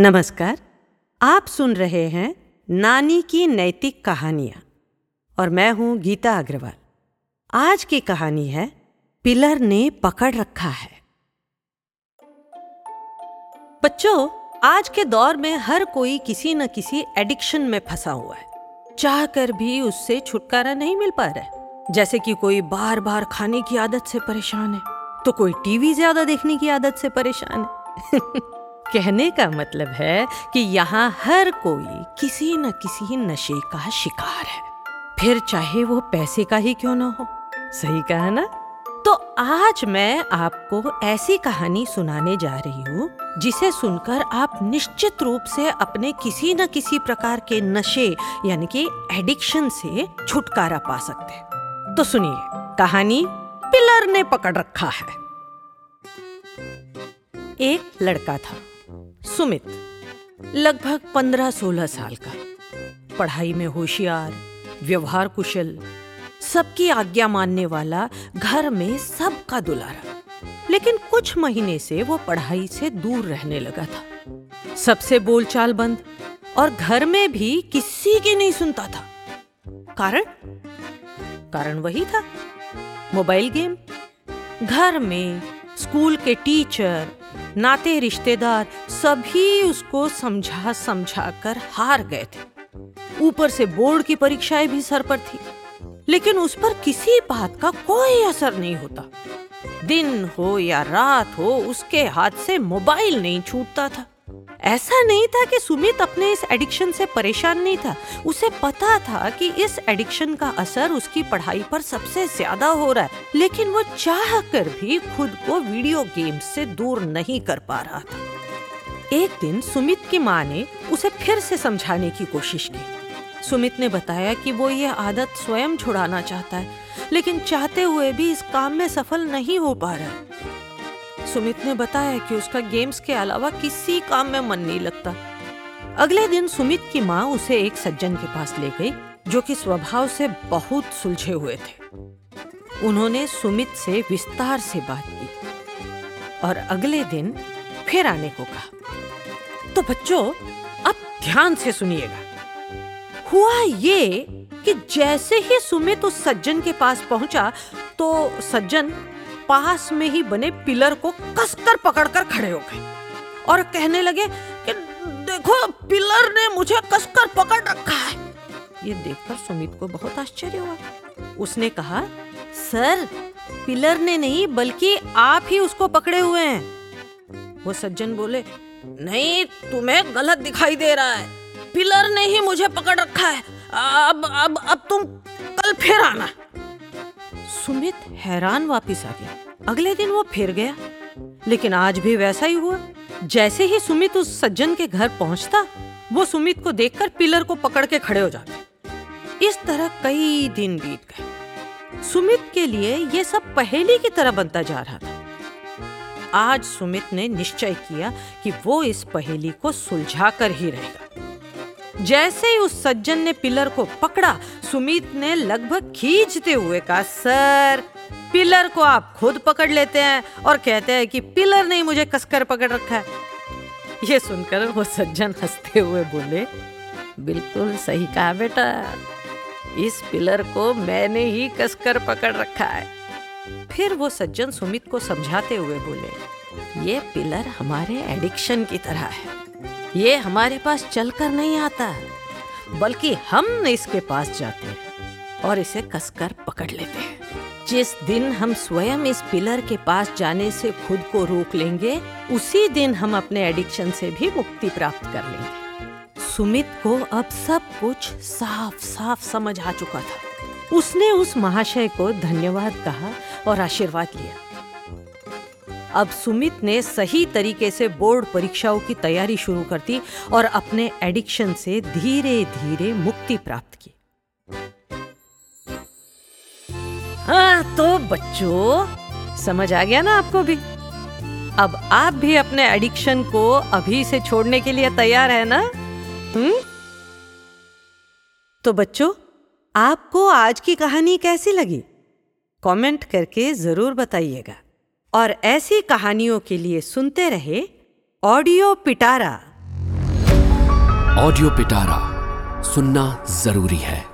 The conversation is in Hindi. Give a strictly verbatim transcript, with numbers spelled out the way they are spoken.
नमस्कार, आप सुन रहे हैं नानी की नैतिक कहानियाँ और मैं हूँ गीता अग्रवाल। आज की कहानी है पिलर ने पकड़ रखा है। बच्चों, आज के दौर में हर कोई किसी न किसी एडिक्शन में फंसा हुआ है, चाह कर भी उससे छुटकारा नहीं मिल पा रहा है। जैसे कि कोई बार बार खाने की आदत से परेशान है तो कोई टीवी ज्यादा देखने की आदत से परेशान है। कहने का मतलब है कि यहाँ हर कोई किसी न किसी नशे का शिकार है, फिर चाहे वो पैसे का ही क्यों ना हो। सही कहा ना? तो आज मैं आपको ऐसी कहानी सुनाने जा रही हूँ जिसे सुनकर आप निश्चित रूप से अपने किसी न किसी प्रकार के नशे यानी कि एडिक्शन से छुटकारा पा सकते हैं। तो सुनिए, कहानी पिलर ने पकड़ रखा है। एक लड़का था सुमित, लगभग पंद्रह सोलह साल का, पढ़ाई में होशियार, व्यवहार कुशल, सबकी आज्ञा मानने वाला, घर में सबका दुलारा। लेकिन कुछ महीने से वो पढ़ाई से दूर रहने लगा था, सबसे बोलचाल बंद, और घर में भी किसी की नहीं सुनता था। कारण कारण वही था, मोबाइल गेम। घर में स्कूल के टीचर, नाते रिश्तेदार सभी उसको समझा समझा कर हार गए थे। ऊपर से बोर्ड की परीक्षाएं भी सर पर थी, लेकिन उस पर किसी बात का कोई असर नहीं होता। दिन हो या रात हो, उसके हाथ से मोबाइल नहीं छूटता था। ऐसा नहीं था कि सुमित अपने इस एडिक्शन से परेशान नहीं था, उसे पता था कि इस एडिक्शन का असर उसकी पढ़ाई पर सबसे ज्यादा हो रहा है, लेकिन वो चाह कर भी खुद को वीडियो गेम्स से दूर नहीं कर पा रहा था। एक दिन सुमित की माँ ने उसे फिर से समझाने की कोशिश की। सुमित ने बताया कि वो ये आदत स्वयं छुड़ाना चाहता है, लेकिन चाहते हुए भी इस काम में सफल नहीं हो पा रहा है। सुमित ने बताया कि उसका गेम्स के अलावा किसी काम में मन नहीं लगता। अगले दिन सुमित की माँ उसे एक सज्जन के पास ले गई, जो कि स्वभाव से बहुत सुलझे हुए थे। उन्होंने सुमित से विस्तार से बात की और अगले दिन फिर आने को कहा। तो बच्चों, अब ध्यान से सुनिएगा। हुआ ये कि जैसे ही सुमित उस सज्जन के पास पहुंचा, तो सज्जन पास में ही बने पिलर को कसकर पकड़कर खड़े हो गए और कहने लगे कि देखो, पिलर ने मुझे कसकर पकड़ रखा है। ये देखकर सुमित को बहुत आश्चर्य हुआ। उसने कहा, सर, पिलर ने नहीं बल्कि आप ही उसको पकड़े हुए हैं। वो सज्जन बोले, नहीं, तुम्हें गलत दिखाई दे रहा है, पिलर ने ही मुझे पकड़ रखा है। अब अब अब तुम कल फिर आना। सुमित हैरान वापस आ गया। अगले दिन वो फिर गया, लेकिन आज भी वैसा ही हुआ। जैसे ही सुमित उस सज्जन के घर पहुंचता, वो सुमित को देखकर पिलर को पकड़ के खड़े हो जाते। इस तरह कई दिन बीत गए। सुमित के लिए ये सब पहेली की तरह बनता जा रहा था। आज सुमित ने निश्चय किया कि वो इस पहेली को सुलझा कर ही रहेगा। जैसे ही उस सज्जन ने पिलर को पकड़ा, सुमित ने लगभग खींचते हुए कहा, सर, पिलर को आप खुद पकड़ लेते हैं और कहते हैं कि पिलर ने मुझे कसकर पकड़ रखा है। ये सुनकर वो सज्जन हंसते हुए बोले, बिल्कुल सही कहा बेटा, इस पिलर को मैंने ही कसकर पकड़ रखा है। फिर वो सज्जन सुमित को समझाते हुए बोले, ये पिलर हमारे एडिक्शन की तरह है, ये हमारे पास चलकर नहीं आता, बल्कि हम इसके पास जाते हैं और इसे कसकर पकड़ लेते हैं। जिस दिन हम स्वयं इस पिलर के पास जाने से खुद को रोक लेंगे, उसी दिन हम अपने एडिक्शन से भी मुक्ति प्राप्त कर लेंगे। सुमित को अब सब कुछ साफ साफ समझ आ चुका था। उसने उस महाशय को धन्यवाद कहा और आशीर्वाद लिया। अब सुमित ने सही तरीके से बोर्ड परीक्षाओं की तैयारी शुरू कर दी और अपने एडिक्शन से धीरे धीरे मुक्ति प्राप्त की। हाँ तो बच्चों, समझ आ गया ना आपको भी? अब आप भी अपने एडिक्शन को अभी से छोड़ने के लिए तैयार है ना? हम्म? तो बच्चों, आपको आज की कहानी कैसी लगी? कमेंट करके जरूर बताइएगा और ऐसी कहानियों के लिए सुनते रहे ऑडियो पिटारा। ऑडियो पिटारा सुनना जरूरी है।